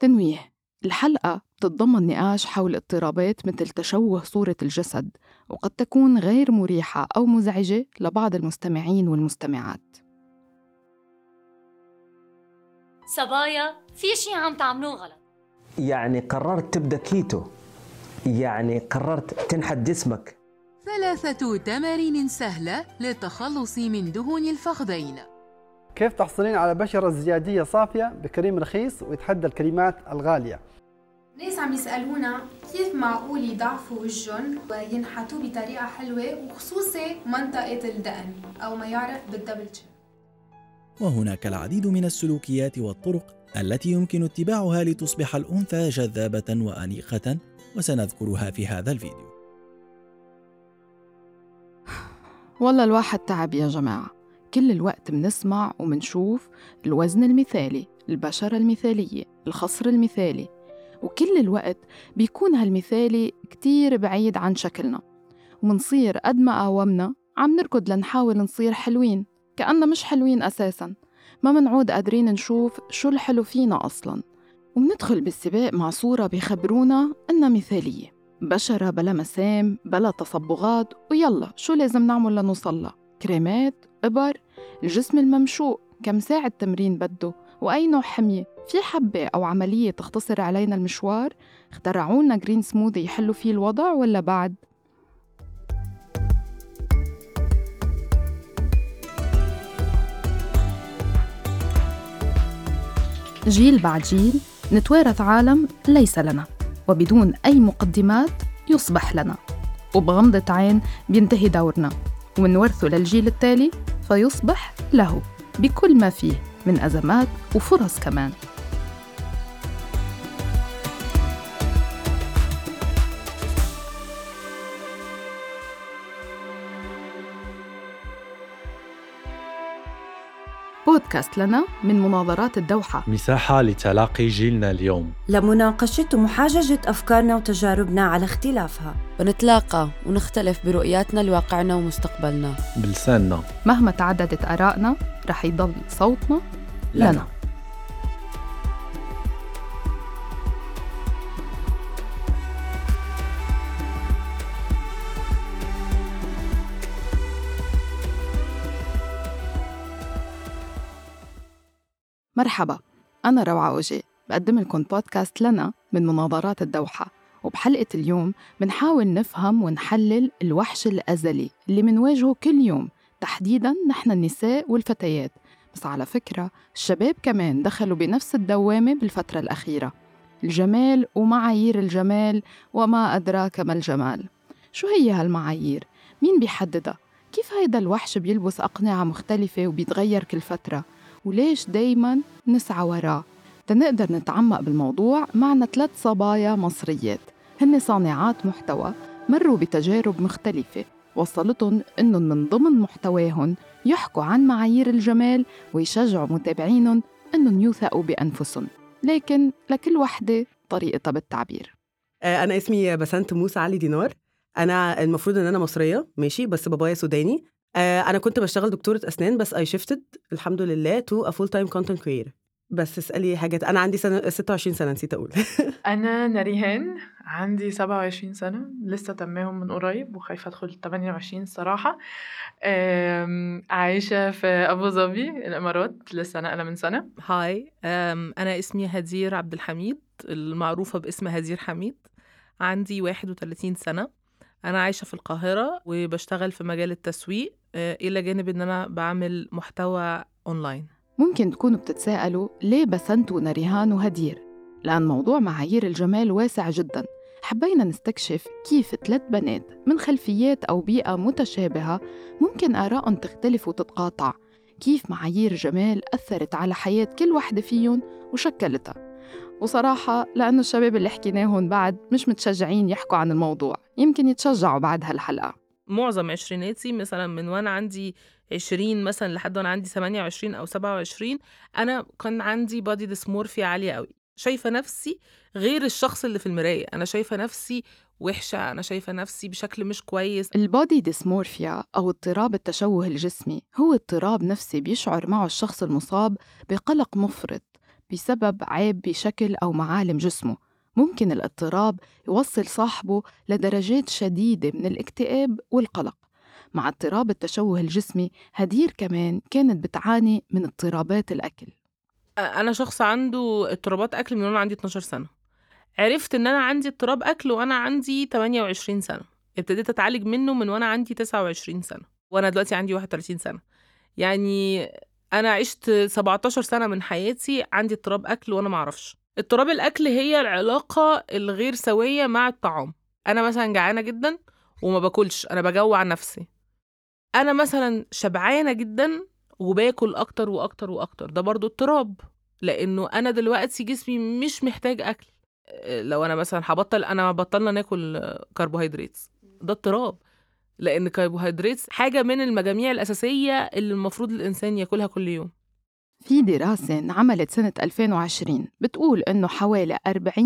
تنويه: الحلقة تتضمن نقاش حول اضطرابات مثل تشوه صورة الجسد، وقد تكون غير مريحة أو مزعجة لبعض المستمعين والمستمعات. صبايا، في شيء عم تعملوه غلط. يعني قررت تبدأ كيتو، يعني قررت تنحت جسمك. 3 تمارين سهلة للتخلص من دهون الفخذين. كيف تحصلين على بشرة زجاجية صافية بكريم رخيص ويتحدى الكريمات الغالية؟ الناس عم يسألونا كيف معقول يضعفوا وجهن وينحتوا بطريقة حلوة، وخصوصا منطقة الدقن أو ما يعرف بالدبل تشين. وهناك العديد من السلوكيات والطرق التي يمكن اتباعها لتصبح الأنثى جذابة وأنيقة، وسنذكرها في هذا الفيديو. والله الواحد تعب يا جماعة، كل الوقت منسمع ومنشوف الوزن المثالي، البشرة المثالية، الخصر المثالي، وكل الوقت بيكون هالمثالي كتير بعيد عن شكلنا، ومنصير قد ما قاومنا عم نركض لنحاول نصير حلوين كأننا مش حلوين أساساً، ما منعود قادرين نشوف شو الحلو فينا أصلاً، ومندخل بالسباق مع صورة بيخبرونا إنها مثالية، بشرة بلا مسام بلا تصبغات، ويلا شو لازم نعمل لنوصلها؟ كريمات، إبر، الجسم الممشوق، كم ساعة تمرين بده، وأي نوع حمية، في حبة أو عملية تختصر علينا المشوار، اخترعوا لنا جرين سموذي يحلوا فيه الوضع ولا بعد؟ جيل بعد جيل نتوارث عالم ليس لنا، وبدون أي مقدمات يصبح لنا، وبغمضة عين بينتهي دورنا ونورثه للجيل التالي فيصبح له بكل ما فيه من أزمات وفرص كمان. بودكاست لنا من مناظرات الدوحة، مساحة لتلاقي جيلنا اليوم لمناقشة ومحاججة أفكارنا وتجاربنا على اختلافها، ونتلاقى ونختلف برؤياتنا لواقعنا ومستقبلنا بلساننا. مهما تعددت آرائنا رح يضل صوتنا لنا. مرحبا، أنا روعة أوجيه، بقدم لكم بودكاست لنا من مناظرات الدوحة، وبحلقة اليوم بنحاول نفهم ونحلل الوحش الأزلي اللي منواجهه كل يوم، تحديداً نحن النساء والفتيات، بس على فكرة الشباب كمان دخلوا بنفس الدوامة بالفترة الأخيرة. الجمال ومعايير الجمال، وما أدراك ما الجمال. شو هي هالمعايير؟ مين بيحددها؟ كيف هيدا الوحش بيلبس أقنعة مختلفة وبيتغير كل فترة؟ وليش دايماً نسعى وراه؟ تنقدر نتعمق بالموضوع معنا 3 صبايا مصريات، هن صانعات محتوى مروا بتجارب مختلفة وصلتهم إنهم من ضمن محتواهم يحكوا عن معايير الجمال ويشجعوا متابعينهم إنهم يوثقوا بأنفسهم، لكن لكل وحدة طريقتها بالتعبير. أنا اسمي بسنت موسى علي دينار، أنا المفروض إن أنا مصرية ماشي، بس بابايا سوداني. أنا كنت بشتغل دكتورة أسنان، بس I shifted الحمد لله to a full-time content creator. بس اسألي حاجات. أنا عندي 26 سنة، نسيت أقول. أنا ناريهان، عندي 27 سنة، لسه تماهم من قريب وخايفة أدخل 28 صراحة. عايشة في أبو ظبي الإمارات، لسه نقلة من سنة. هاي، أنا اسمي هدير عبد الحميد، المعروفة باسم هدير حميد، عندي 31 سنة. أنا عايشة في القاهرة وبشتغل في مجال التسويق، إلى جانب إن أنا بعمل محتوى أونلاين. ممكن تكونوا بتتساءلوا ليه بسنت وناريهان وهدير؟ لأن موضوع معايير الجمال واسع جداً، حبينا نستكشف كيف 3 بنات من خلفيات أو بيئة متشابهة ممكن آرائهم تختلف وتتقاطع، كيف معايير جمال أثرت على حياة كل واحدة فيهم وشكلتها. وصراحة لأنه الشباب اللي حكيناهم بعد مش متشجعين يحكوا عن الموضوع، يمكن يتشجعوا بعد هالحلقة. معظم عشريناتي مثلا، من وأنا عندي 20 مثلا لحد وأنا عندي 28 أو 27، أنا كان عندي بادي ديسمورفيا عالية قوي، شايفة نفسي غير الشخص اللي في المراية، أنا شايفة نفسي وحشة، أنا شايفة نفسي بشكل مش كويس. البادي ديسمورفيا أو اضطراب التشوه الجسمي هو اضطراب نفسي بيشعر معه الشخص المصاب بقلق مفرط، بسبب عيب بشكل أو معالم جسمه. ممكن الاضطراب يوصل صاحبه لدرجات شديدة من الاكتئاب والقلق. مع اضطراب التشوه الجسمي هدير كمان كانت بتعاني من اضطرابات الأكل. أنا شخص عنده اضطرابات أكل من وأنا عندي 12 سنة. عرفت إن أنا عندي اضطراب أكل وأنا عندي 28 سنة. ابتديت أتعالج منه من وأنا عندي 29 سنة، وأنا دلوقتي عندي 31 سنة. يعني أنا عشت 17 سنة من حياتي عندي اضطراب أكل وأنا معرفش. اضطراب الأكل هي العلاقة الغير سوية مع الطعام. أنا مثلا جعانة جدا وما باكلش، أنا بجوع نفسي. أنا مثلا شبعانة جدا وباكل أكتر وأكتر وأكتر، ده برضو اضطراب، لأنه أنا دلوقتي جسمي مش محتاج أكل. لو أنا مثلا هبطل، أنا بطلنا ناكل كربوهيدرات، ده اضطراب، لأن الكربوهيدرات حاجة من المجاميع الأساسية اللي المفروض الإنسان يأكلها كل يوم. في دراسة انعملت سنة 2020 بتقول إنه حوالي 40%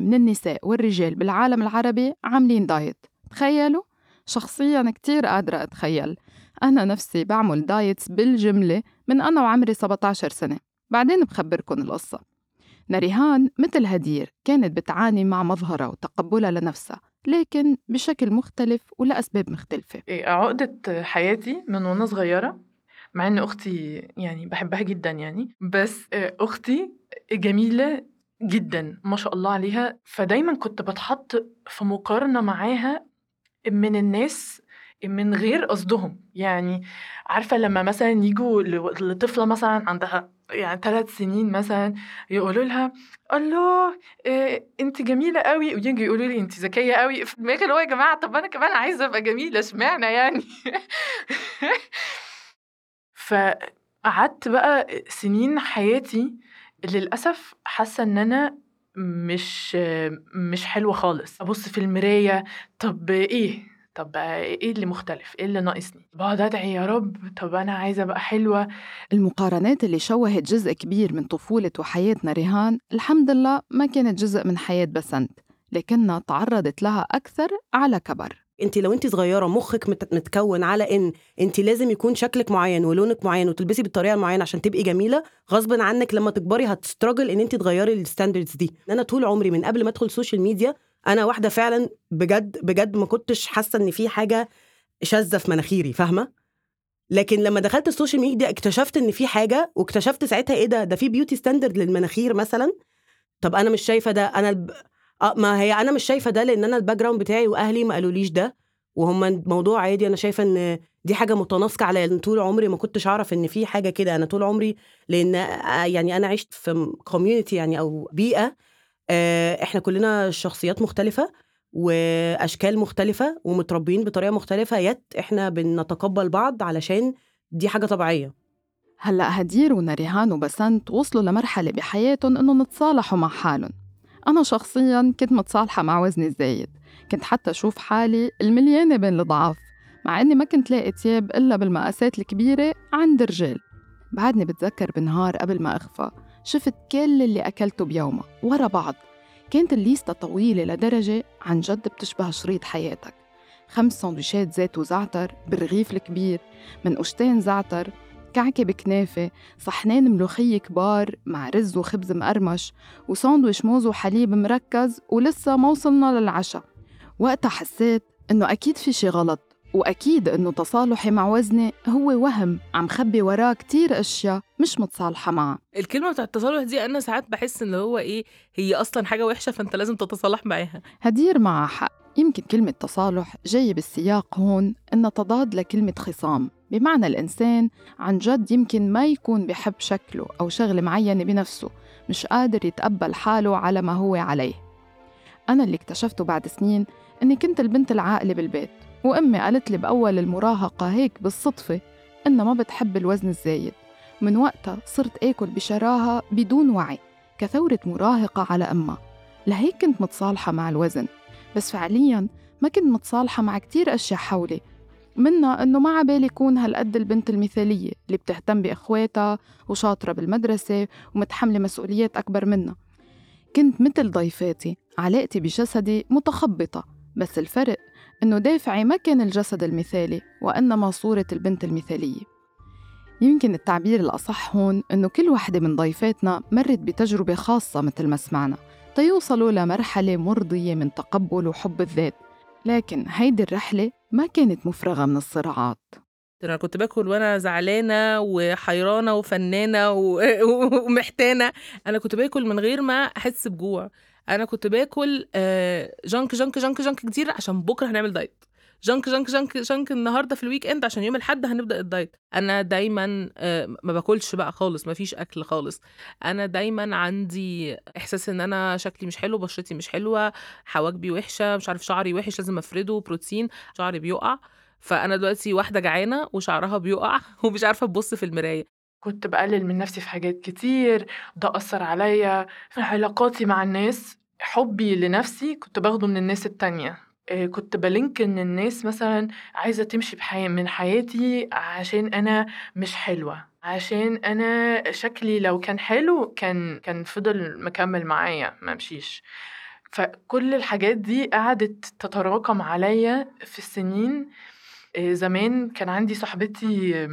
من النساء والرجال بالعالم العربي عاملين دايت. تخيلوا؟ شخصياً كتير قادرة أتخيل، أنا نفسي بعمل دايتس بالجملة من أنا وعمري 17 سنة. بعدين بخبركن القصة. ناريهان مثل هدير كانت بتعاني مع مظهرها وتقبلها لنفسها، لكن بشكل مختلف ولأسباب مختلفة. عقدة حياتي من وأنا صغيرة، مع أن أختي يعني بحبها جدا يعني، بس أختي جميلة جدا ما شاء الله عليها، فدايما كنت بتحط في مقارنة معاها من الناس من غير قصدهم. يعني عارفة لما مثلا يجوا لطفلة مثلا عندها يعني 3 سنين مثلا، يقولوا لها الله انت جميلة قوي، ويجي يقولوا لي انت ذكية قوي. في دماغي اللي هو يا جماعة طب انا كمان عايزة ابقى جميلة، اشمعنى يعني؟ فقعدت بقى سنين حياتي للأسف حاسة ان انا مش حلوة خالص. ابص في المراية، طب ايه اللي مختلف، ايه اللي ناقصني؟ بقعد ادعي يا رب طب انا عايزه ابقى حلوه. المقارنات اللي شوهت جزء كبير من طفوله وحياه ناريهان الحمد لله ما كانت جزء من حياه بسنت، لكنها تعرضت لها اكثر على كبر. انت لو انت صغيره مخك متكون على ان انت لازم يكون شكلك معين ولونك معين وتلبسي بالطريقه المعينه عشان تبقي جميله، غصب عنك لما تكبري هتستراجل ان انت تغيري الستاندردز دي. انا طول عمري من قبل ما ادخل السوشيال ميديا أنا واحدة فعلاً بجد ما كنتش حاسة إن في حاجة شاذة في مناخيري، فاهمة؟ لكن لما دخلت السوشيال ميديا اكتشفت إن في حاجة، واكتشفت ساعتها إيه ده في بيوتي ستاندرد للمناخير مثلاً. طب أنا مش شايفة ده، أنا مش شايفة ده لأن أنا الباك جراوند بتاعي وأهلي ما قالوليش ده، وهم الموضوع عادي. أنا شايفة إن دي حاجة متناسقة على إن طول عمري ما كنتش أعرف إن في حاجة كده. أنا طول عمري لأن يعني أنا عشت في كوميونتي يعني أو بيئة احنا كلنا شخصيات مختلفة وأشكال مختلفة ومتربيين بطريقة مختلفة، يت احنا بنتقبل بعض علشان دي حاجة طبيعية. هلأ هدير وناريهان وبسنت وصلوا لمرحلة بحياتهم انهم يتصالحوا مع حالهم. انا شخصيا كنت متصالحة مع وزني الزايد، كنت حتى اشوف حالي المليانة بين الضعاف، مع اني ما كنت لاقي تياب الا بالمقاسات الكبيرة عند الرجال. بعدني بتذكر بنهار قبل ما اخفى شفت كل اللي أكلته بيومه ورا بعض. كانت الليستة طويلة لدرجة عن جد بتشبه شريط حياتك. 5 سندويشات زيت وزعتر بالرغيف الكبير، منقوشتين زعتر، كعكة بكنافة، 2 صحنين ملوخية كبار مع رز وخبز مقرمش، وساندويش موز وحليب مركز، ولسه ما وصلنا للعشاء. وقتها حسيت إنه أكيد في شي غلط، وأكيد إنه تصالحي مع وزني هو وهم عم خبي وراه كتير أشياء مش متصالحة معه. الكلمة بتاع التصالح دي أنا ساعات بحس إن هو إيه، هي أصلاً حاجة وحشة فأنت لازم تتصالح معاها. هدير معها حق. يمكن كلمة تصالح جاي بالسياق هون إن تضاد لكلمة خصام، بمعنى الإنسان عن جد يمكن ما يكون بحب شكله أو شغل معين بنفسه، مش قادر يتقبل حاله على ما هو عليه. أنا اللي اكتشفته بعد سنين إني كنت البنت العاقلة بالبيت، وأمي قالت لي بأول المراهقة هيك بالصدفة إن ما بتحب الوزن الزايد. من وقتها صرت آكل بشراهة بدون وعي كثورة مراهقة على أمها، لهيك كنت متصالحة مع الوزن. بس فعلياً ما كنت متصالحة مع كتير أشياء حولي، منها إنه ما عبالي يكون هالقد البنت المثالية اللي بتهتم بإخواتها وشاطرة بالمدرسة ومتحملة مسؤوليات أكبر منها. كنت مثل ضيفاتي علاقتي بجسدي متخبطة، بس الفرق إنه دافعي ما كان الجسد المثالي وإنما صورة البنت المثالية. يمكن التعبير الأصح هون إنه كل واحدة من ضيفاتنا مرت بتجربة خاصة مثل ما سمعنا تيوصلوا لمرحلة مرضية من تقبل وحب الذات، لكن هيدي الرحلة ما كانت مفرغة من الصراعات. أنا كنت باكل وأنا زعلانة وحيرانة وفنانة ومحتانة، أنا كنت باكل من غير ما أحس بجوع، أنا كنت باكل جنك جنك جنك جنك كتير عشان بكرة هنعمل دايت، جنك جنك جنك جنك النهارده في الويك اند عشان يوم الحد هنبدا الدايت. انا دايما ما باكلش بقى خالص، ما فيش اكل خالص. انا دايما عندي احساس ان انا شكلي مش حلو، بشرتي مش حلوه، حواجبي وحشه، مش عارف شعري وحش لازم افرده بروتين، شعري بيقع. فانا دلوقتي واحده جعانه وشعرها بيقع ومش عارفه تبص في المرايه. كنت بقلل من نفسي في حاجات كتير، ده اثر عليا في علاقاتي مع الناس. حبي لنفسي كنت باخده من الناس التانية، كنت بلينك ان الناس مثلا عايزه تمشي من حياتي عشان انا مش حلوه، عشان انا شكلي لو كان حلو كان فضل مكمل معايا ما مشيش. فكل الحاجات دي قعدت تتراكم عليا في السنين. زمان كان عندي صاحبتي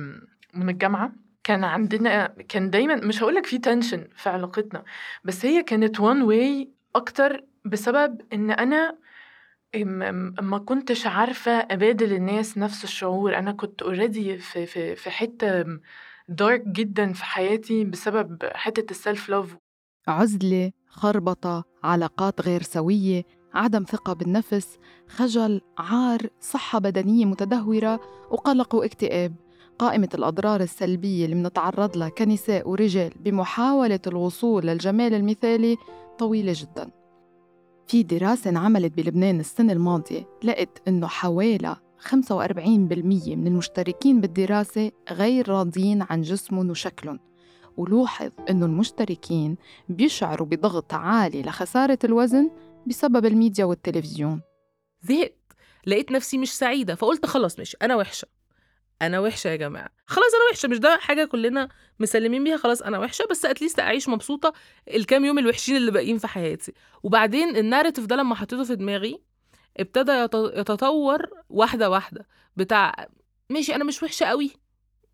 من الجامعه، كان عندنا كان دايما مش هقولك في تنشن في علاقتنا، بس هي كانت وان واي اكتر بسبب ان انا ما كنتش عارفة أبادل الناس نفس الشعور. أنا كنت أوريدي في حتة دارك جدا في حياتي بسبب حتة السلف لوف. عزلة، خربطة، علاقات غير سوية، عدم ثقة بالنفس، خجل، عار، صحة بدنية متدهورة وقلق واكتئاب. قائمة الأضرار السلبية اللي منتعرض لها كنساء ورجال بمحاولة الوصول للجمال المثالي طويلة جداً. في دراسة انعملت بلبنان السنة الماضية لقت إنه حوالي 45% من المشتركين بالدراسة غير راضيين عن جسمهم وشكلهم، ولوحظ إنه المشتركين بيشعروا بضغط عالي لخسارة الوزن بسبب الميديا والتلفزيون. زهقت، لقيت نفسي مش سعيدة، فقلت خلاص ماشي أنا وحشة، أنا وحشة يا جماعة، خلاص أنا وحشة. مش ده حاجة كلنا مسلمين بيها؟ خلاص أنا وحشة، بس أتليست أعيش مبسوطة الكام يوم الوحشين اللي باقيين في حياتي. وبعدين الناريتيف ده لما حطيته في دماغي ابتدى يتطور واحدة واحدة، بتاع ماشي أنا مش وحشة قوي،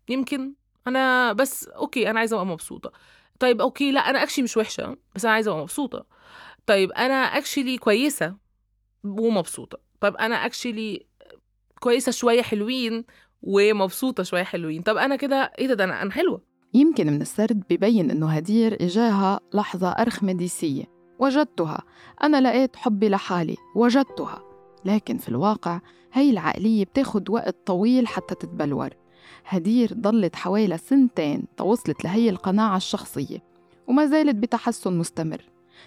يمكن أنا بس أوكي أنا عايزة أبقى مبسوطة. طيب أوكي، لا أنا أكشلي مش وحشة بس أنا عايزة أبقى مبسوطة. طيب أنا أكشلي كويسة ومبسوطة. طيب أنا أكشلي كويسة شوية حلوين ومبسوطة شوية حلوين. طب أنا كده إيه ده أنا حلوة. يمكن من السرد بيبين إنه هدير إجاها لحظة أرخمة ديسية، وجدتها، أنا لقيت حبي لحالي، وجدتها. لكن في الواقع هاي العقلية بتاخد وقت طويل حتى تتبلور. هدير ضلت حوالي 2 سنين توصلت لهي القناعة الشخصية، وما زالت بتحسن مستمر.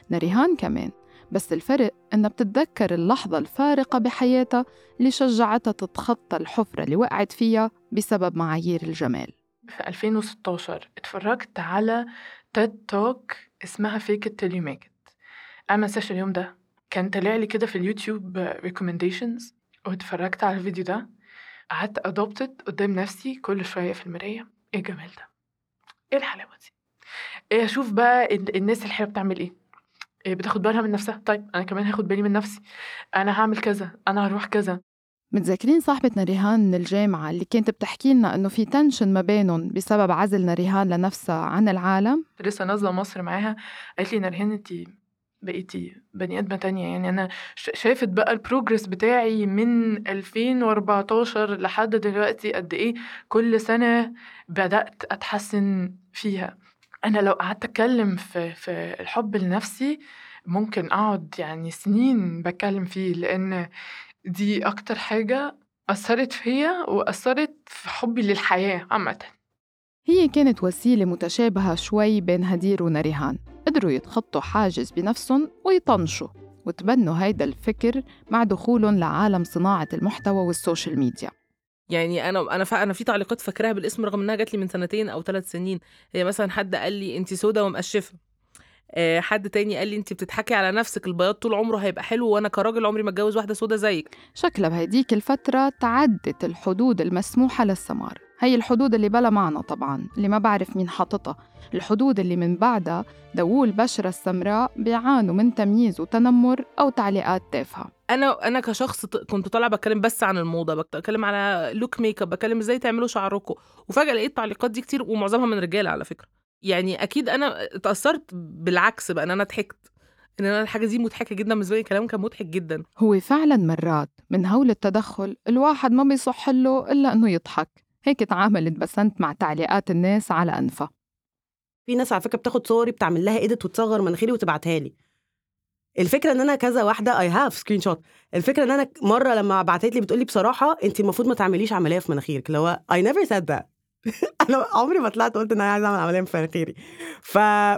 ناريهان كمان، بس الفرق أنها بتتذكر اللحظة الفارقة بحياتها اللي شجعتها تتخطى الحفرة اللي وقعت فيها بسبب معايير الجمال. في 2016 اتفرجت على تيد توك اسمها Fake it till you make it. أنا ما انساش اليوم ده، كان طلع لي كده في اليوتيوب recommendations واتفرجت على الفيديو ده. قعدت أدوبتت قدام نفسي كل شوية في المراية، إيه الجمال ده، إيه الحلاوة دي، إيه أشوف بقى الناس الحلوة بتعمل إيه، بتاخد بالها من نفسها، طيب أنا كمان هاخد بالي من نفسي، أنا هعمل كذا، أنا هروح كذا. متذكرين صاحبتنا ريهان من الجامعة اللي كانت بتحكي لنا إنه في تنشن ما بينهم بسبب عزلنا ريهان لنفسها عن العالم؟ لسه نازلة مصر معاها، قالت لي ناريهان أنتي بقيتي بني آدمة تانية، يعني أنا شايفت بقى البروجرس بتاعي من 2014 لحد دلوقتي قد إيه، كل سنة بدأت أتحسن فيها. أنا لو قعدت أتكلم في الحب لنفسي ممكن أقعد يعني سنين بتكلم فيه، لأن دي أكتر حاجة أثرت فيها وأثرت في حبي للحياة عامة. هي كانت وسيلة متشابهة شوي بين هدير وناريهان، قدروا يتخطوا حاجز بنفسهم ويطنشوا وتبنوا هيدا الفكر مع دخولهم لعالم صناعة المحتوى والسوشيال ميديا. يعني انا في تعليقات فاكراها بالاسم رغم انها جات لي من 2 أو 3 سنين. هي مثلا حد قال لي انت سودا ومقشفه، حد تاني قال لي انت بتضحكي على نفسك، البياض طول عمره هيبقى حلو وانا كراجل عمري ما اتجوز واحده سودا زيك. شكلها بهديك الفتره تعدت الحدود المسموحه للسمار. هي الحدود اللي بلا معنى طبعاً، اللي ما بعرف مين حاططها، الحدود اللي من بعدها دول البشرة السمراء بيعانوا من تمييز وتنمر أو تعليقات تافهة. أنا كشخص كنت طالعة بتكلم بس عن الموضة، بتكلم على لوك ميك اب، بتكلم إزاي تعملوا شعركم، وفجأة لقيت التعليقات دي كتير ومعظمها من رجالة على فكرة. يعني أكيد أنا تأثرت، بالعكس بقى أنا ضحكت، إن أنا الحاجة دي مضحكة جدا بالنسبة لي، كلام كان مضحك جدا. هو فعلا مرات من هول التدخل الواحد ما بيصح له إلا إنه يضحك. هيك تعاملت بسنت مع تعليقات الناس على أنفها. في ناس على فكرة بتاخد صوري بتعمل لها إيديت وتصغر مناخيري وتبعتها لي. الفكرة إن أنا كذا واحدة I have screenshot. الفكرة إن أنا مرة لما بعتت لي بتقول لي بصراحة أنت المفروض ما تعمليش عملية في مناخيرك، اللي هو I never said that. أنا عمري ما طلعت قلت إن أنا عايزة أعمل عملية في مناخيري.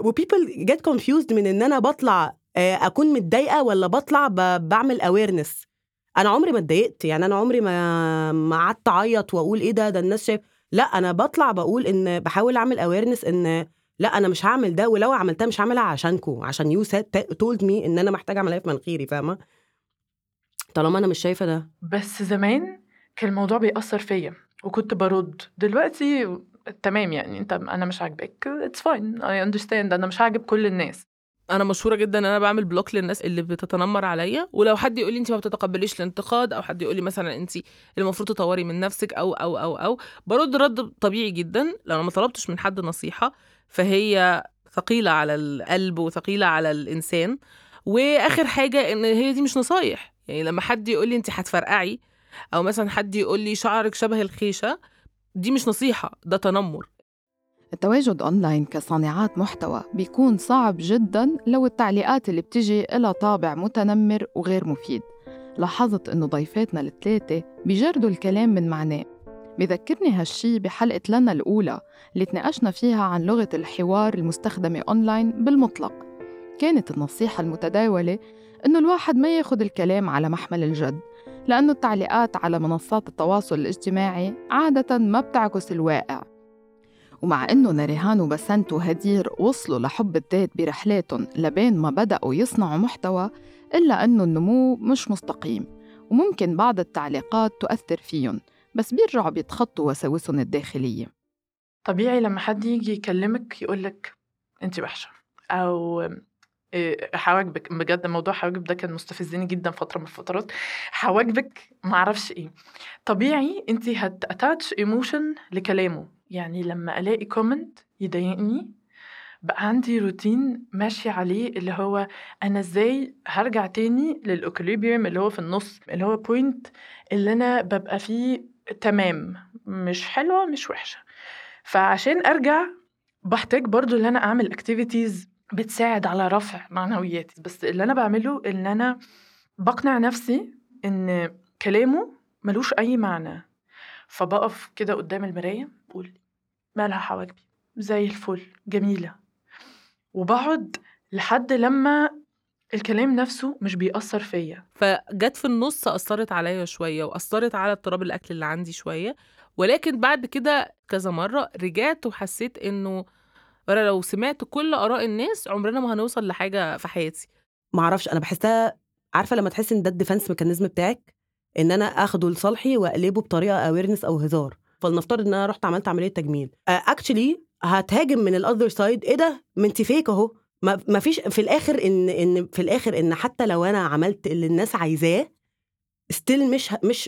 people get confused من إن أنا بطلع أكون متضايقة ولا بطلع بعمل awareness. انا عمري ما اتضايقت، يعني انا عمري ما قعدت اعيط واقول ايه ده الناس شايف، لا انا بطلع بقول ان بحاول اعمل اويرنس ان لا انا مش هعمل ده، ولو عملتها مش هعملها عشانكم، عشان يو تولد مي ان انا محتاجه اعمل ايه في مناخيري، فاهمه؟ طالما انا مش شايفه ده. بس زمان كان الموضوع بيأثر فيا وكنت برد. دلوقتي تمام، يعني انت انا مش عاجبك اتس فاين اي اندرستاند، انا مش عاجب كل الناس. انا مشهوره جدا ان انا بعمل بلوك للناس اللي بتتنمر عليا، ولو حد يقول لي انت ما بتتقبليش الانتقاد، او حد يقول لي مثلا انت المفروض تطوري من نفسك او او او او برد رد طبيعي جدا. لو انا ما طلبتش من حد نصيحه فهي ثقيله على القلب وثقيله على الانسان. واخر حاجه ان هي دي مش نصايح، يعني لما حد يقول لي انت هتفرقعي، او مثلا حد يقول لي شعرك شبه الخيشه، دي مش نصيحه، ده تنمر. التواجد أونلاين كصانعات محتوى بيكون صعب جداً لو التعليقات اللي بتجي لها طابع متنمر وغير مفيد. لاحظت إنه ضيفاتنا الثلاثة بيجردوا الكلام من معناه. بذكرني هالشي بحلقة لنا الأولى اللي تناقشنا فيها عن لغة الحوار المستخدمة أونلاين بالمطلق. كانت النصيحة المتداولة إنه الواحد ما ياخد الكلام على محمل الجد، لأنه التعليقات على منصات التواصل الاجتماعي عادة ما بتعكس الواقع. ومع أنه ناريهان وبسنت وهدير وصلوا لحب الذات برحلاتهم لبين ما بدأوا يصنعوا محتوى، إلا أنه النمو مش مستقيم وممكن بعض التعليقات تؤثر فيهم، بس بيرجعوا بيتخطوا وساوسهم الداخلية. طبيعي لما حد يجي يكلمك يقولك أنت وحشة أو حواجبك. بجد موضوع حواجب ده كان مستفزني جدا فترة من الفترات، حواجبك معرفش إيه. طبيعي أنت هتاتاتش ايموشن لكلامه. يعني لما ألاقي كومنت يضايقني بقى عندي روتين ماشي عليه، اللي هو أنا إزاي هرجع تاني للأوكليبيوم اللي هو في النص، اللي هو بوينت اللي أنا ببقى فيه تمام، مش حلوة مش وحشة. فعشان أرجع بحتاج برضو اللي أنا أعمل اكتيفيتيز بتساعد على رفع معنوياتي. بس اللي أنا بعمله اللي أنا بقنع نفسي إن كلامه ملوش أي معنى، فبقف كده قدام المراية بقول مالها حواجبي زي الفل جميلة، وبقعد لحد لما الكلام نفسه مش بيأثر فيا. فجت في النص أثرت عليا شوية وأثرت على اضطراب الأكل اللي عندي شوية، ولكن بعد كده كذا مرة رجعت وحسيت إنه لو سمعت كل آراء الناس عمرنا ما هنوصل لحاجة في حياتي. معرفش، أنا بحسها، عارفة لما تحس إن ده الديفنس ميكانيزم بتاعك، إن أنا أخده لصالحي وأقلبه بطريقة أويرنس أو هزار. فلنفترض إن أنا رحت عملت عملية تجميل، أكتشلي هتهاجم من الأذر سايد، إيه ده ما أنت فيك أهو، ما فيش في الآخر إن في الآخر إن حتى لو أنا عملت اللي الناس عايزاه ستيل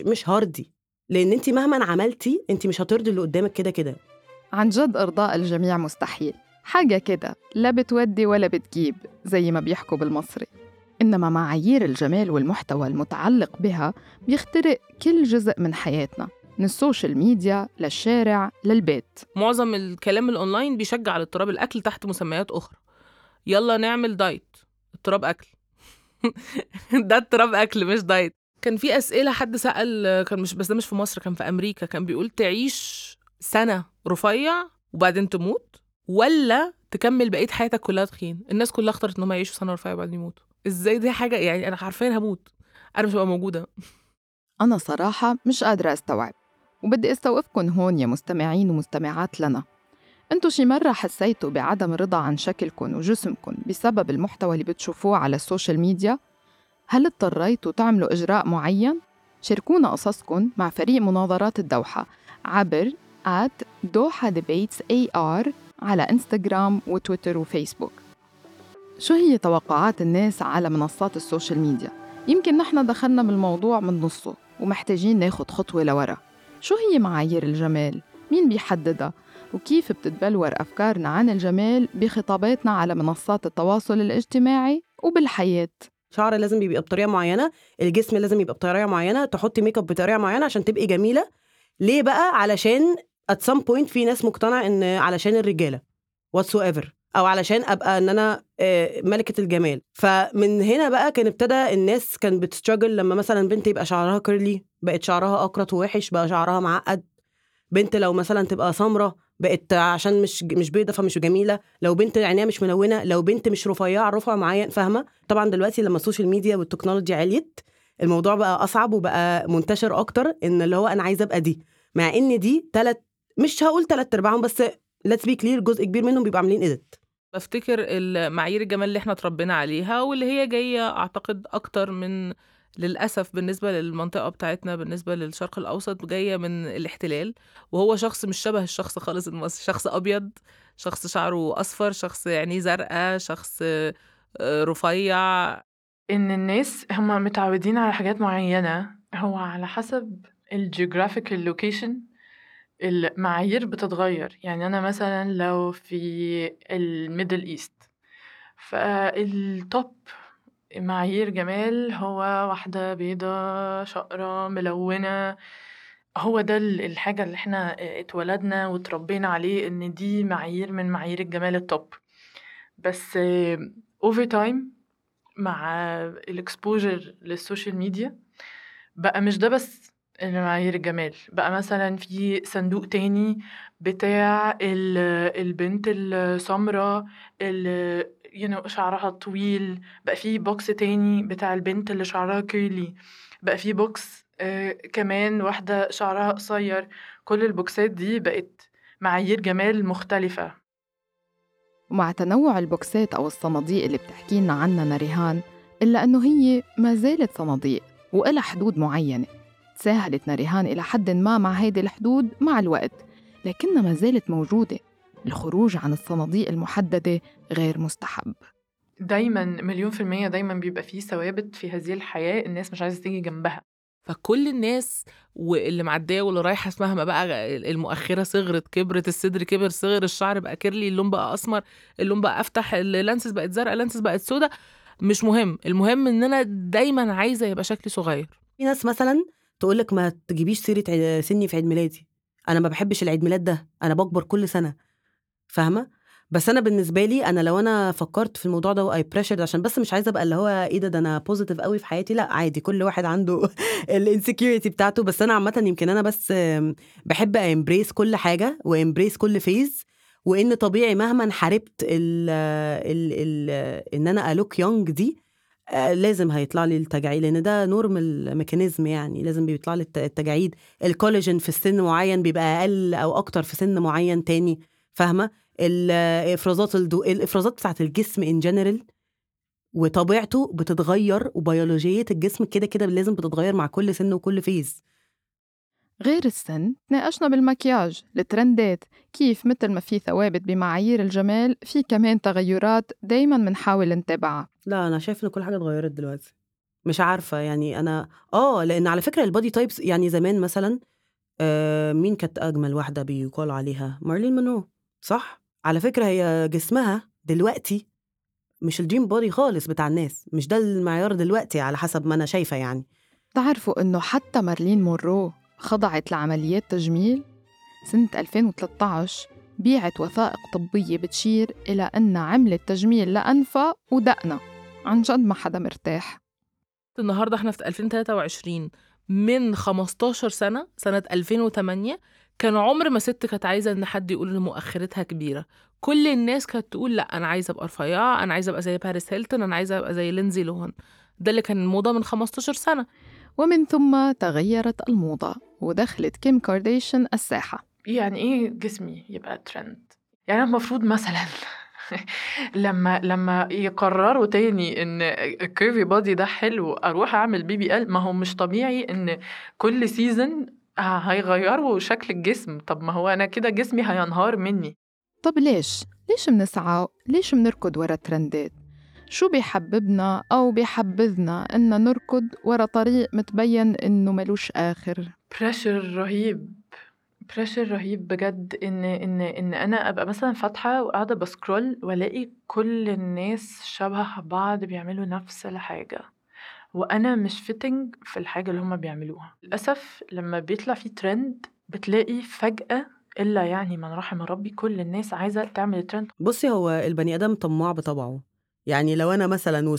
مش هاردي، لأن أنت مهما عملتي أنت مش هترضي اللي قدامك كده كده. عن جد إرضاء الجميع مستحيل، حاجة كده لا بتودي ولا بتجيب زي ما بيحكوا بالمصري. إنما معايير الجمال والمحتوى المتعلق بها بيخترق كل جزء من حياتنا، من السوشيال ميديا للشارع للبيت. معظم الكلام الأونلاين بيشجع على اضطراب الأكل تحت مسميات أخرى. يلا نعمل دايت، اضطراب أكل. ده اضطراب أكل مش دايت. كان في أسئلة حد سأل، كان مش بس ده مش في مصر، كان في أمريكا، كان بيقول تعيش سنة رفيع وبعدين تموت، ولا تكمل بقية حياتك كلها تخين. الناس كلها اختارت إنهم يعيشوا سنة رفيع وبعدين يموتوا. إزاي دي حاجة؟ يعني أنا حرفيا هموت، أنا مش هبقى موجودة. أنا صراحة مش قادرة أستوعب، وبدي أستوقفكن هون يا مستمعين ومستمعات لنا. أنتوا شي مرة حسيتوا بعدم رضا عن شكلكن وجسمكن بسبب المحتوى اللي بتشوفوه على السوشيال ميديا؟ هل اضطريتوا تعملوا إجراء معين؟ شاركونا قصصكن مع فريق مناظرات الدوحة عبر @dohadebatesAR على إنستغرام وتويتر وفيسبوك. شو هي توقعات الناس على منصات السوشيال ميديا؟ يمكن نحن دخلنا بالموضوع من نصه ومحتاجين ناخد خطوة لورا. شو هي معايير الجمال؟ مين بيحددها؟ وكيف بتتبلور أفكارنا عن الجمال بخطاباتنا على منصات التواصل الاجتماعي وبالحياة؟ شعري لازم يبقى بطريقة معينة، الجسم لازم يبقى بطريقة معينة، تحطي ميك اب بطريقة معينة عشان تبقي جميلة. ليه بقى؟ علشان at some point في ناس مقتنعة إن علشان الرجالة whatsoever، أو علشان أبقى إن أنا ملكة الجمال. فمن هنا بقى كان ابتدى الناس كان بتستراجل لما مثلا بنت يبقى شعرها كيرلي بقت شعرها أقرط ووحش، بقى شعرها معقد. بنت لو مثلا تبقى سمرة بقت عشان مش بيضة فمش جميلة. لو بنت عينيها مش ملونة، لو بنت مش رفيعة رفع معين، فاهمة؟ طبعا دلوقتي لما السوشيال ميديا والتكنولوجيا عليت الموضوع بقى أصعب وبقى منتشر أكتر، إن اللي هو أنا عايزة أبقى دي، مع إن دي مش هقول 3/4 بس let's be clear جزء كبير منهم بيبقى عاملين إيديت. بفتكر المعايير الجمال اللي احنا تربينا عليها واللي هي جاية أعتقد أكتر من للأسف بالنسبة للمنطقة بتاعتنا بالنسبة للشرق الأوسط جاية من الاحتلال، وهو شخص مش شبه الشخص خالص المصري، شخص أبيض، شخص شعره أصفر، شخص يعني زرقاء، شخص رفيع. إن الناس هم متعودين على حاجات معينة، هو على حسب الجيوغرافيكال لوكيشن المعايير بتتغير. يعني أنا مثلا لو في الميدل إيست فالتوب معايير جمال هو واحدة بيضة شقرة ملونة، هو ده الحاجة اللي احنا اتولدنا وتربينا عليه، ان دي معايير من معايير الجمال التوب. بس over time مع الاكسبوجر للسوشيال ميديا بقى مش ده بس معايير الجمال، بقى مثلا في صندوق تاني بتاع البنت السمرة اللي شعرها طويل، بقى فيه بوكس تاني بتاع البنت اللي شعرها كيرلي، بقى فيه بوكس كمان واحدة شعرها قصير. كل البوكسات دي بقت معايير جمال مختلفة. ومع تنوع البوكسات أو الصناديق اللي بتحكي لنا عنها ناريهان، إلا أنه هي ما زالت صناديق وإلى حدود معينة. تساهلت ناريهان إلى حد ما مع هيدي الحدود مع الوقت، لكنها ما زالت موجودة. الخروج عن الصناديق المحددة غير مستحب. دايماً 100% دايماً بيبقى فيه ثوابت في هذه الحياة الناس مش عايزة تيجي جنبها. فكل الناس واللي معدية واللي رايحة اسمها ما بقى المؤخرة صغرت، كبرت، الصدر كبر، صغر الشعر بقى كيرلي، اللون بقى أسمر، اللون بقى أفتح، اللانسز بقت زرقة، اللانسز بقت سودة، مش مهم. المهم إن أنا دايماً عايزة يبقى شكلي صغير. في ناس مثلاً تقولك ما تجيبيش سيرة سني في عيد ميلادي، أنا ما بحبش العيد ميلاد ده، أنا بكبر كل سنة، فاهمه؟ بس انا بالنسبه لي انا لو انا فكرت في الموضوع ده واي بريشر عشان بس مش عايزه ابقى اللي هو ايه ده انا بوزيتيف قوي في حياتي، لا عادي، كل واحد عنده الانسكيورتي بتاعته. بس انا عامه يمكن انا بس بحب امبريس كل حاجه وامبريس كل فيز، وان طبيعي مهما حاربت ان انا الوك يونج دي لازم هيطلع لي التجاعيد، لان ده نورمال ميكانيزم، يعني لازم بيطلع لي التجاعيد. الكولاجين في سن معين بيبقى اقل او اكتر في سن معين تاني، فاهمه؟ الافرازات بتاعه الجسم ان جنرال وطبيعته بتتغير، وبيولوجيه الجسم كده كده لازم بتتغير مع كل سن وكل فيز. غير السن تناقشنا بالمكياج، الترندات، كيف مثل ما في ثوابت بمعايير الجمال في كمان تغيرات دايما بنحاول نتابعها. لا انا شايف ان كل حاجه اتغيرت دلوقتي، مش عارفه يعني انا لان على فكره البودي تايبس يعني زمان مثلا مين كانت اجمل واحده بيقال عليها؟ مارلين مونرو، صح؟ على فكرة هي جسمها دلوقتي مش الدريم بودي خالص بتاع الناس، مش ده المعيار دلوقتي على حسب ما أنا شايفة. يعني تعرفوا أنه حتى مارلين مونرو خضعت لعمليات تجميل؟ سنة 2013 بيعت وثائق طبية بتشير إلى أن عملت تجميل لأنفها ودقنها. عن جد ما حدا مرتاح. النهاردة احنا في 2023، من 15 سنة، سنة 2008، كان عمر ما ست كانت عايزة إن حد يقول إن مؤخرتها كبيرة. كل الناس كانت تقول لأ أنا عايزة أبقى رفيعة، أنا عايزة أبقى زي باريس هيلتون، أنا عايزة أبقى زي لينزي لوهان. ده اللي كان الموضة من 15 سنة. ومن ثم تغيرت الموضة ودخلت كيم كارداشيان الساحة. يعني إيه جسمي يبقى ترند؟ يعني المفروض مثلا لما يقرروا تاني ان الكيرفي بودي ده حلو اروح اعمل بي بي ال، ما هو مش طبيعي ان كل سيزن هيغيروا شكل الجسم. طب ما هو أنا كده جسمي هينهار مني. طب ليش بنسعى؟ ليش بنركض ورا ترندات؟ شو بيحببنا أو بيحبذنا إن نركض ورا طريق متبين إنه ملوش آخر؟ بريشر رهيب بجد إن أنا أبقى مثلا فاتحة وقاعدة بسكرول ولاقي كل الناس شبه بعض بيعملوا نفس الحاجة، وأنا مش فيتنج في الحاجة اللي هما بيعملوها. للأسف لما بيطلع فيه ترند بتلاقي فجأة إلا يعني من رحم ربي كل الناس عايزة تعمل ترند. بصي، هو البني آدم طماع بطبعه. يعني لو أنا مثلا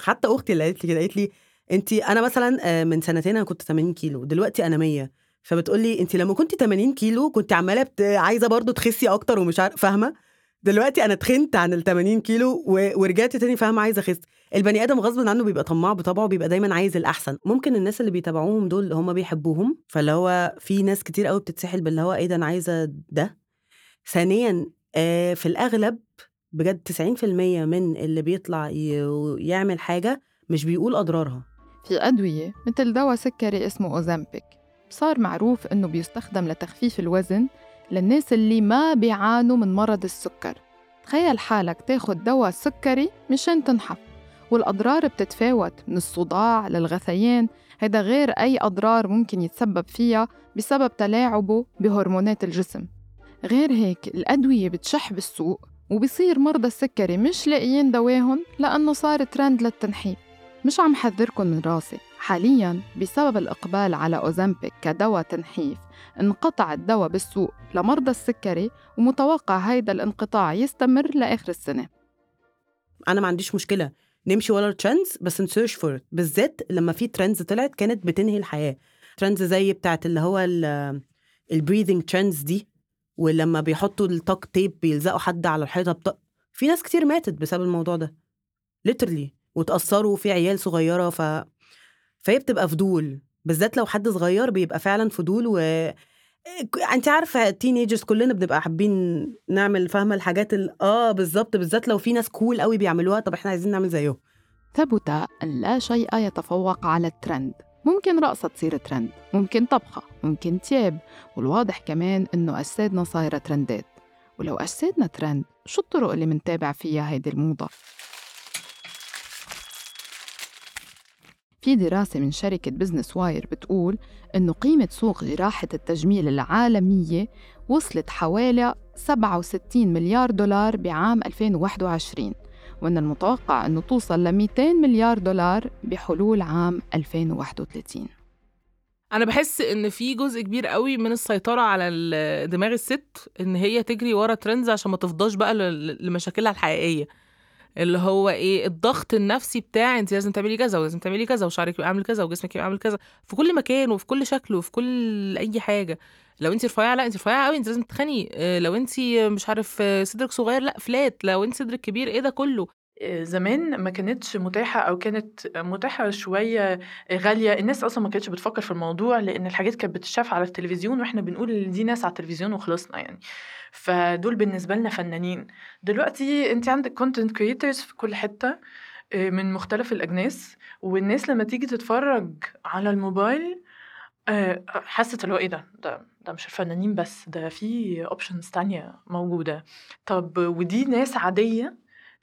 حتى أختي اللي قالت لي أنتي أنا مثلا من سنتين أنا كنت 80 كيلو دلوقتي أنا 100، فبتقولي أنتي لما كنت 80 كيلو كنت عمالة عايزة برضو تخسي أكتر ومش عارفة، فاهمة؟ دلوقتي أنا تخنت عن ال 80 كيلو ورجعت تاني، فاهمة؟ عايزة أخس. البني آدم غصب عنه بيبقى طماع بطبعه، بيبقى دايما عايز الأحسن. ممكن الناس اللي بيتابعوهم دول هم بيحبوهم، فاللي هو في ناس كتير قوي بتتسحل باللي هو إيه ده، أنا عايزة ده. ثانيا في الأغلب بجد 90% من اللي بيطلع يعمل حاجة مش بيقول أضرارها. في أدوية مثل دواء سكري اسمه أوزمبيك صار معروف أنه بيستخدم لتخفيف الوزن للناس اللي ما بيعانوا من مرض السكر. تخيل حالك تاخد دواء سكري مشان تنحف، والأضرار بتتفاوت من الصداع للغثيان، هذا غير أي أضرار ممكن يتسبب فيها بسبب تلاعبه بهرمونات الجسم. غير هيك الأدوية بتشح بالسوق، وبيصير مرضى السكري مش لاقيين دواهن لأنه صار ترند للتنحيف. مش عم حذركم من راسي، حالياً بسبب الإقبال على أوزمبيك كدواء تنحيف انقطع الدواء بالسوق لمرضى السكري، ومتوقع هيدا الانقطاع يستمر لآخر السنة. أنا ما عنديش مشكلة نمشي ورا الترندز، بس نسيرش فور، بالذات لما في ترندز طلعت كانت بتنهي الحياة. ترندز زي بتاعت اللي هو البريذنج ترندز دي، ولما بيحطوا التوك تيب بيلزقوا حد على الحيطة في ناس كتير ماتت بسبب الموضوع ده ليترلي، وتأثروا في عيال صغيرة. فهي بتبقى فضول، بالذات لو حد صغير بيبقى فعلا فضول. انت عارفة تينيجرز كلنا بنبقى حابين نعمل، فاهمة؟ الحاجات بالظبط، بالذات لو في ناس كول قوي بيعملوها، طب احنا عايزين نعمل زيهم. ثبت أن لا شيء يتفوق على الترند. ممكن رقصة تصير ترند، ممكن طبخة، ممكن تياب، والواضح كمان أنه أجسادنا صايرة ترندات. ولو أجسادنا ترند، شو الطرق اللي منتابع فيها هيدي الموضة؟ في دراسة من شركة بيزنس واير بتقول أنه قيمة سوق جراحة التجميل العالمية وصلت حوالي 67 مليار دولار بعام 2021، وأن المتوقع أنه توصل ل 200 مليار دولار بحلول عام 2031. أنا بحس إن في جزء كبير قوي من السيطرة على دماغ الست، إن هي تجري ورا ترندز عشان ما تفضاش بقى لمشاكلها الحقيقية، اللي هو إيه، الضغط النفسي بتاع أنت لازم تعملي كذا ولازم تعملي كذا وشعرك يبقى عامل كذا وجسمك يبقى عامل كذا، في كل مكان وفي كل شكل وفي كل أي حاجة. لو أنت رفيعة، لا أنت رفيعة قوي، أنت لازم تتخني. لو أنت مش عارف صدرك صغير، لا فلات. لو أنت صدرك كبير، إيه ده كله. زمان ما كانتش متاحة أو كانت متاحة شوية غالية. الناس أصلا ما كانتش بتفكر في الموضوع، لأن الحاجات كانت بتشاف على التلفزيون، وإحنا بنقول دي ناس على التلفزيون وخلصنا يعني. فدول بالنسبة لنا فنانين. دلوقتي أنت عندك content creators في كل حتة من مختلف الأجناس، والناس لما تيجي تتفرج على الموبايل حاسة اللي هو إيه ده مش الفنانين بس، ده في options تانية موجودة. طب ودي ناس عادية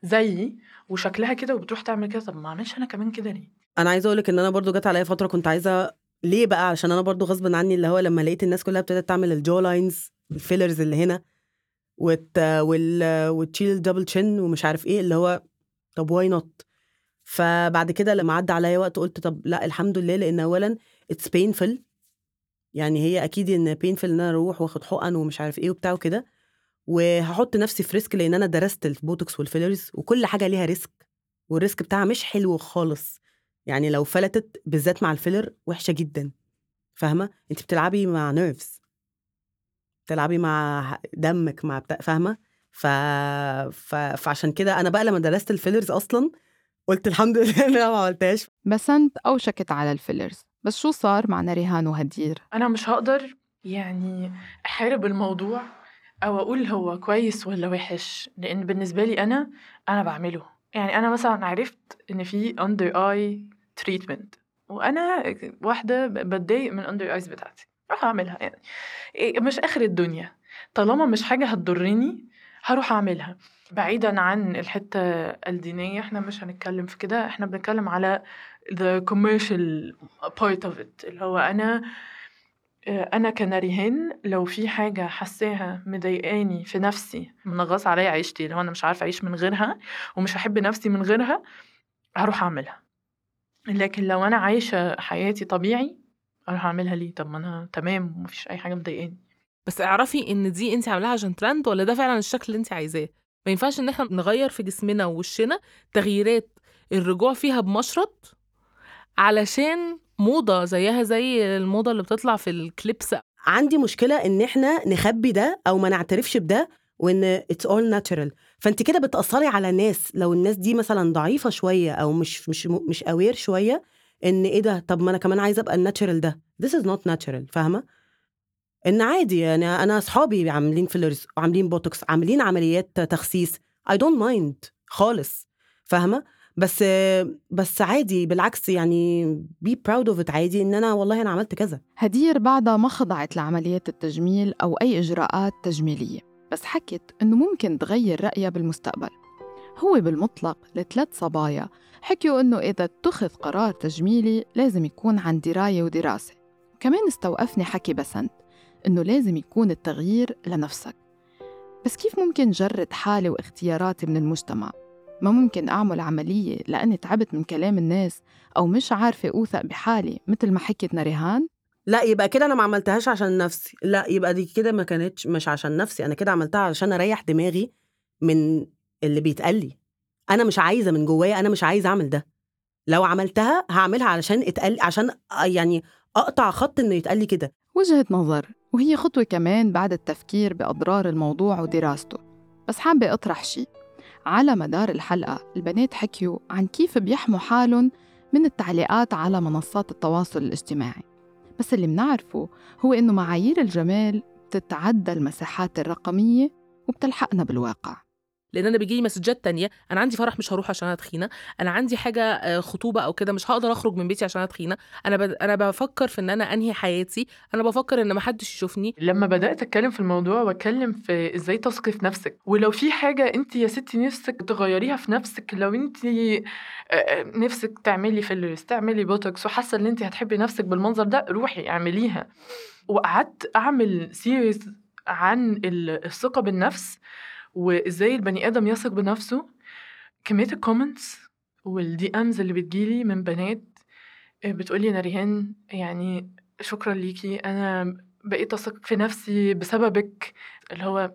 زي وشكلها كده وبتروح تعمل كده، طب ما عملش انا كمان كده ليه؟ انا عايزه اقولك ان انا برضو جت عليا فتره كنت عايزه ليه بقى، عشان انا برضو غصب عني اللي هو لما لقيت الناس كلها ابتدت تعمل الجو لاينز، الفيلرز اللي هنا وتشيل الدبل تشين ومش عارف ايه، اللي هو طب واي نوت. فبعد كده لما عدى عليا وقت قلت طب لا الحمد لله، لان اولا اتس بينفل، يعني هي اكيد ان بينفل ان انا اروح واخد حقن ومش عارف ايه وبتاع وكده، وهحط نفسي في ريسك، لان انا درست البوتوكس والفيلرز وكل حاجه ليها ريسك، والريسك بتاعها مش حلو خالص. يعني لو فلتت بالذات مع الفيلر وحشه جدا، فاهمه؟ انت بتلعبي مع نيرفز، بتلعبي مع دمك، مع فاهمه؟ فعشان كده انا بقى لما درست الفيلرز اصلا قلت الحمد لله ان انا ما عملتهاش. بسنت اوشكت على الفيلرز، بس شو صار مع ناريهان وهدير؟ انا مش هقدر يعني احارب الموضوع أو أقول هو كويس ولا وحش، لأن بالنسبة لي أنا بعمله. يعني أنا مثلا عرفت إن في under eye treatment وأنا واحدة بتضايق من أندر آيز بتاعتي، راح أعملها يعني، مش آخر الدنيا، طالما مش حاجة هتضرني هروح أعملها. بعيداً عن الحتة الدينية احنا مش هنتكلم في كده، احنا بنتكلم على the commercial part of it، اللي هو أنا كناريهان لو في حاجة حساها مضايقاني في نفسي، منغص عليا عيشتي، اللي هو أنا مش عارفة أعيش من غيرها ومش هحب نفسي من غيرها، هروح أعملها. لكن لو أنا عايشة حياتي طبيعي أروح أعملها ليه؟ طب ما أنا تمام ومفيش أي حاجة مضايقاني. بس اعرفي إن دي أنت عاملها عشان ترند ولا ده فعلا الشكل اللي أنت عايزاه؟ ما ينفعش إن احنا نغير في جسمنا ووشنا تغييرات الرجوع فيها بمشرط علشان موضة زيها زي الموضة اللي بتطلع في الكليبس. عندي مشكلة إن احنا نخبي ده أو ما نعترفش بده، وإن it's all natural. فأنت كده بتأثري على ناس، لو الناس دي مثلا ضعيفة شوية أو مش aware شوية إن إيه ده، طب ما أنا كمان عايزة أبقى الناتشرال ده، this is not natural. فاهمة؟ إن عادي يعني أنا أصحابي عاملين فيلرز، عاملين بوتوكس، عاملين عمليات تخسيس، I don't mind خالص. فاهمة؟ بس عادي، بالعكس يعني be proud of it، عادي إن أنا والله أنا عملت كذا. هدير بعدها ما خضعت لعمليات التجميل أو أي إجراءات تجميلية، بس حكت إنه ممكن تغير رأيها بالمستقبل. هو بالمطلق لثلاث صبايا حكيوا إنه إذا اتخذ قرار تجميلي لازم يكون عن دراية ودراسة. كمان استوقفني حكي بسنت إنه لازم يكون التغيير لنفسك. بس كيف ممكن جرد حالي واختياراتي من المجتمع؟ ما ممكن أعمل عملية لأني تعبت من كلام الناس أو مش عارفة أوثق بحالي مثل ما حكيت ناريهان؟ لا، يبقى كده أنا ما عملتهاش عشان نفسي، لا يبقى دي كده ما كانتش مش عشان نفسي، أنا كده عملتها عشان أريح دماغي من اللي بيتقالي. أنا مش عايزة من جوايا، أنا مش عايزة أعمل ده. لو عملتها هعملها علشان اتقال، عشان يعني أقطع خط إنه يتقالي كده. وجهة نظر، وهي خطوة كمان بعد التفكير بأضرار الموضوع ودراسته. بس حابة أطرح شيء، على مدار الحلقة البنات حكيوا عن كيف بيحموا حالهم من التعليقات على منصات التواصل الاجتماعي، بس اللي منعرفه هو إنه معايير الجمال بتتعدى المساحات الرقمية وبتلحقنا بالواقع. لأن أنا بيجي لي مسجات تانية، أنا عندي فرح مش هروح عشان أنا تخينة، أنا عندي حاجة خطوبة أو كده مش هقدر أخرج من بيتي عشان أنا تخينة، أنا بفكر في إن أنا أنهي حياتي، أنا بفكر إن محدش يشوفني. لما بدأت أتكلم في الموضوع وأتكلم في إزاي تثقي في نفسك، ولو في حاجة أنت يا ستي نفسك تغيريها في نفسك، لو أنت نفسك تعملي فيلرز، تعملي بوتوكس، وحاسة إن أنت هتحبي نفسك بالمنظر ده، روحي اعمليها. وقعدت أعمل سيريز عن الثقة بالنفس وإزاي البني آدم يثق بنفسه. كمية الكومنتس والدي أمز اللي بتجيلي من بنات بتقولي ناريهان يعني شكرا ليكي، أنا بقيت أثق في نفسي بسببك. اللي هو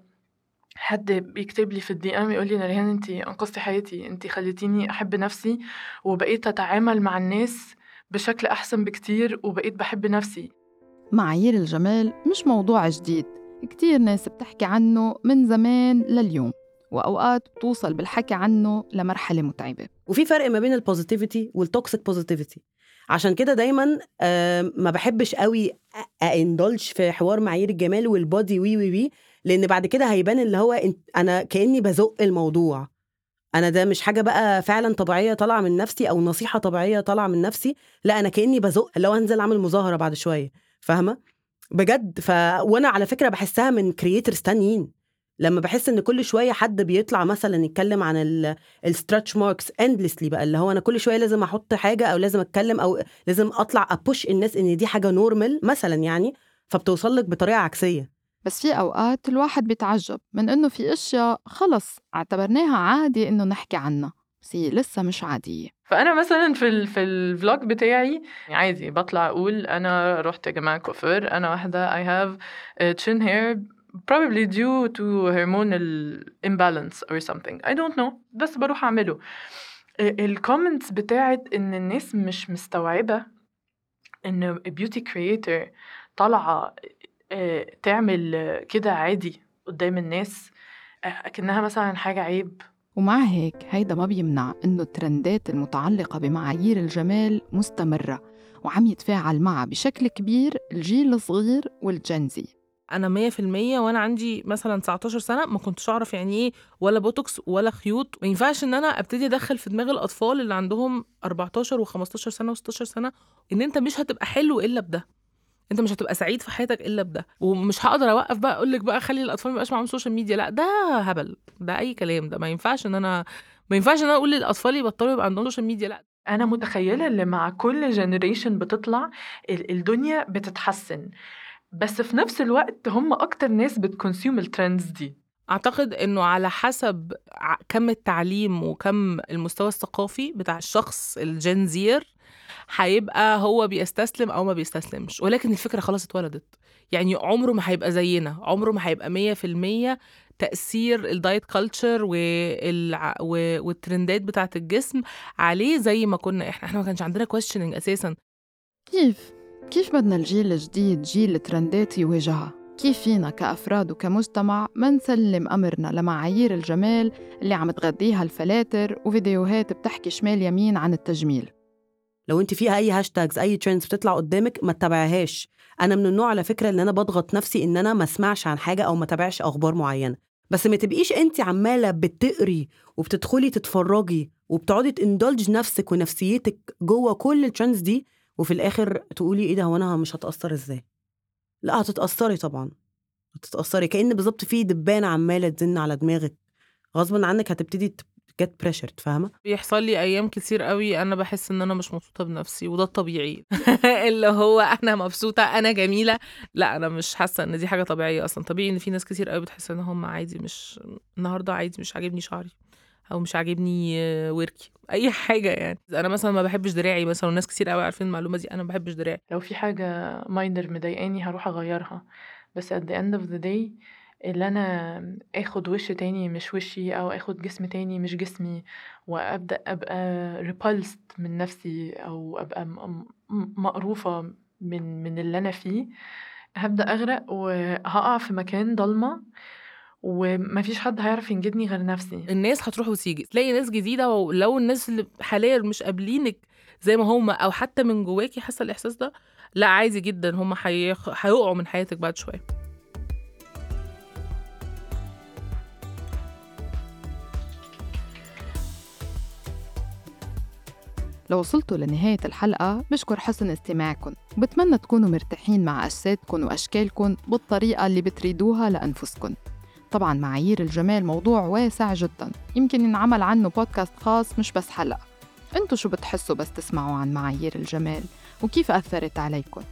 حد بيكتب لي في الدي أم يقولي ناريهان أنتي أنقذتي حياتي، أنتي خليتيني أحب نفسي وبقيت أتعامل مع الناس بشكل أحسن بكتير وبقيت بحب نفسي. معايير الجمال مش موضوع جديد، كتير ناس بتحكي عنه من زمان لليوم، وأوقات بتوصل بالحكي عنه لمرحلة متعبة. وفي فرق ما بين البوزيتيفيتي والتوكسيك بوزيتيفيتي، عشان كده دايما ما بحبش قوي اندولج في حوار معايير الجمال والبودي وي وي وي، لأن بعد كده هيبان اللي هو أنا كأني بزق الموضوع، أنا ده مش حاجة بقى فعلا طبيعية طالعة من نفسي أو نصيحة طبيعية طالعة من نفسي، لا أنا كأني بزق، لو هنزل أعمل مظاهرة بعد شوية. فاهمة؟ بجد. وانا على فكره بحسها من كرييترز تانيين، لما بحس ان كل شويه حد بيطلع مثلا يتكلم عن الستريتش ماركس اندلسلي، بقى اللي هو انا كل شويه لازم احط حاجه او لازم اتكلم او لازم اطلع ابوش الناس ان دي حاجه نورمال مثلا يعني، فبتوصل لك بطريقه عكسيه. بس في اوقات الواحد بيتعجب من انه في اشياء خلص اعتبرناها عادي انه نحكي عنها، بس هي لسه مش عاديه. فانا مثلا في الفلوج بتاعي عادي بطلع اقول انا رحت جماعة كفر، انا واحده I have chin hair probably due to hormonal imbalance or something I don't know، بس بروح اعمله. الكومنتس بتاعت ان الناس مش مستوعبه ان بيوتي كرييتر طالعه تعمل كده عادي قدام الناس اكنها مثلا حاجه عيب. ومع هيك هيدا ما بيمنع إنه الترندات المتعلقة بمعايير الجمال مستمرة وعم يتفاعل معها بشكل كبير الجيل الصغير والجنزي. انا 100%، وانا عندي مثلا 19 سنه ما كنتش اعرف يعني ايه ولا بوتوكس ولا خيوط. ما ينفعش ان انا ابتدي ادخل في دماغ الاطفال اللي عندهم 14 و15 سنه و16 سنه ان انت مش هتبقى حلو الا بده، انت مش هتبقى سعيد في حياتك الا بده. ومش هقدر اوقف بقى اقول لك بقى خلي الاطفال ما يبقاش معاهم سوشيال ميديا، لا ده هبل، ده اي كلام، ده ما ينفعش ان انا اقول للاطفال يبطلوا يبقى عندهم سوشيال ميديا. لا انا متخيله ان مع كل جنريشن بتطلع الدنيا بتتحسن، بس في نفس الوقت هم أكتر ناس بتكونسيوم الترندز دي. أعتقد أنه على حسب كم التعليم وكم المستوى الثقافي بتاع الشخص الجنزير هيبقى هو بيستسلم أو ما بيستسلمش، ولكن الفكرة خلاص اتولدت. يعني عمره ما هيبقى زينا، عمره ما هيبقى 100% تأثير الدايت كلتشر والترندات بتاعة الجسم عليه زي ما كنا إحنا ما كانش عندنا questioning أساساً. كيف بدنا الجيل الجديد جيل ترندات يواجهها؟ كيف فينا كأفراد وكمجتمع ما نسلم أمرنا لمعايير الجمال اللي عم تغذيها الفلاتر وفيديوهات بتحكي شمال يمين عن التجميل؟ لو انت فيها اي هاشتاجز اي ترندز بتطلع قدامك ما تتابعهاش. انا من النوع على فكرة ان انا بضغط نفسي ان انا ما اسمعش عن حاجة او ما تابعش اخبار معينة، بس ما تبقيش انت عمالة بتقري وبتدخلي تتفرجي وبتقعدي تندلج نفسك ونفسيتك جوه كل الترندز دي، وفي الآخر تقولي إيه ده هو أنا مش هتأثر إزاي؟ لا هتتأثري طبعا، هتتأثري كأن بالظبط في دبانة عمالة تزن على دماغك غصبا عنك، هتبتدي جت بريشر. فاهمة؟ بيحصل لي أيام كتير قوي أنا بحس إن أنا مش مبسوطة بنفسي، وده الطبيعي اللي هو أنا مبسوطة أنا جميلة، لا أنا مش حاسة إن دي حاجة طبيعية أصلا. طبيعي إن في ناس كتير قوي بتحس إن هم عادي، مش النهاردة عادي مش عاجبني شعري او مش عاجبني وركي اي حاجه. يعني انا مثلا ما بحبش دراعي مثلا، والناس كتير قوي عارفين المعلومه دي، انا ما بحبش دراعي. لو في حاجه ماينر مضايقاني هروح اغيرها، بس at the end of the day اللي انا اخد وش تاني مش وشي او اخد جسم تاني مش جسمي وابدا ابقى repulsed من نفسي او ابقى مقروفه من اللي انا فيه، هبدا اغرق وهقع في مكان ضلمه وما فيش حد هيعرف ينجدني غير نفسي. الناس هتروح وتيجي، تلاقي ناس جديده، ولو الناس اللي حاليا مش قابلينك زي ما هم او حتى من جواكي حاسه الاحساس ده، لا عادي جدا هم هيقعوا من حياتك بعد شويه. لو وصلتوا لنهاية الحلقة بشكر حسن استماعكم، بتمنى تكونوا مرتاحين مع أجسادكم وأشكالكم بالطريقة اللي بتريدوها لأنفسكم. طبعاً معايير الجمال موضوع واسع جداً، يمكن ينعمل عنه بودكاست خاص مش بس حلقة. انتوا شو بتحسوا بس تسمعوا عن معايير الجمال وكيف أثرت عليكم؟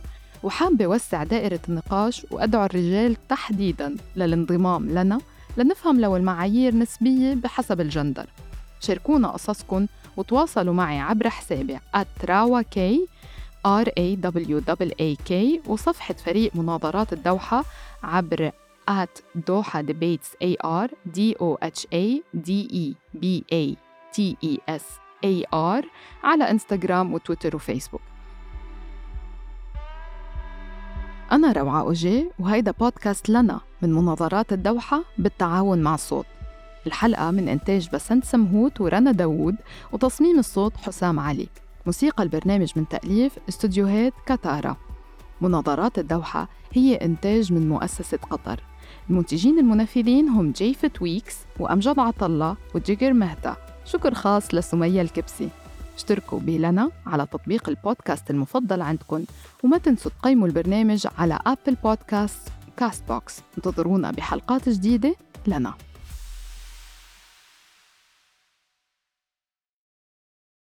وحابة وسع دائرة النقاش وأدعو الرجال تحديداً للانضمام لنا لنفهم لو المعايير نسبية بحسب الجندر. شاركونا قصصكم وتواصلوا معي عبر حسابي @rawaak وصفحة فريق مناظرات الدوحة عبر @DohaDebates على إنستغرام وتويتر وفيسبوك. أنا روعة أوجيه وهيدا بودكاست لنا من مناظرات الدوحة بالتعاون مع صوت. الحلقة من إنتاج بسنت سمهوت ورنا داوود، وتصميم الصوت حسام علي. موسيقى البرنامج من تأليف استوديوهات كتارا. مناظرات الدوحة هي إنتاج من مؤسسة قطر. المنتجين المنفذين هم جيفت ويكس وأمجد عطلة وجيجر مهتا. شكر خاص لسمية الكبسي. اشتركوا بلنا على تطبيق البودكاست المفضل عندكن، وما تنسوا تقيموا البرنامج على آبل بودكاست وكاست بوكس. انتظرونا بحلقات جديدة لنا.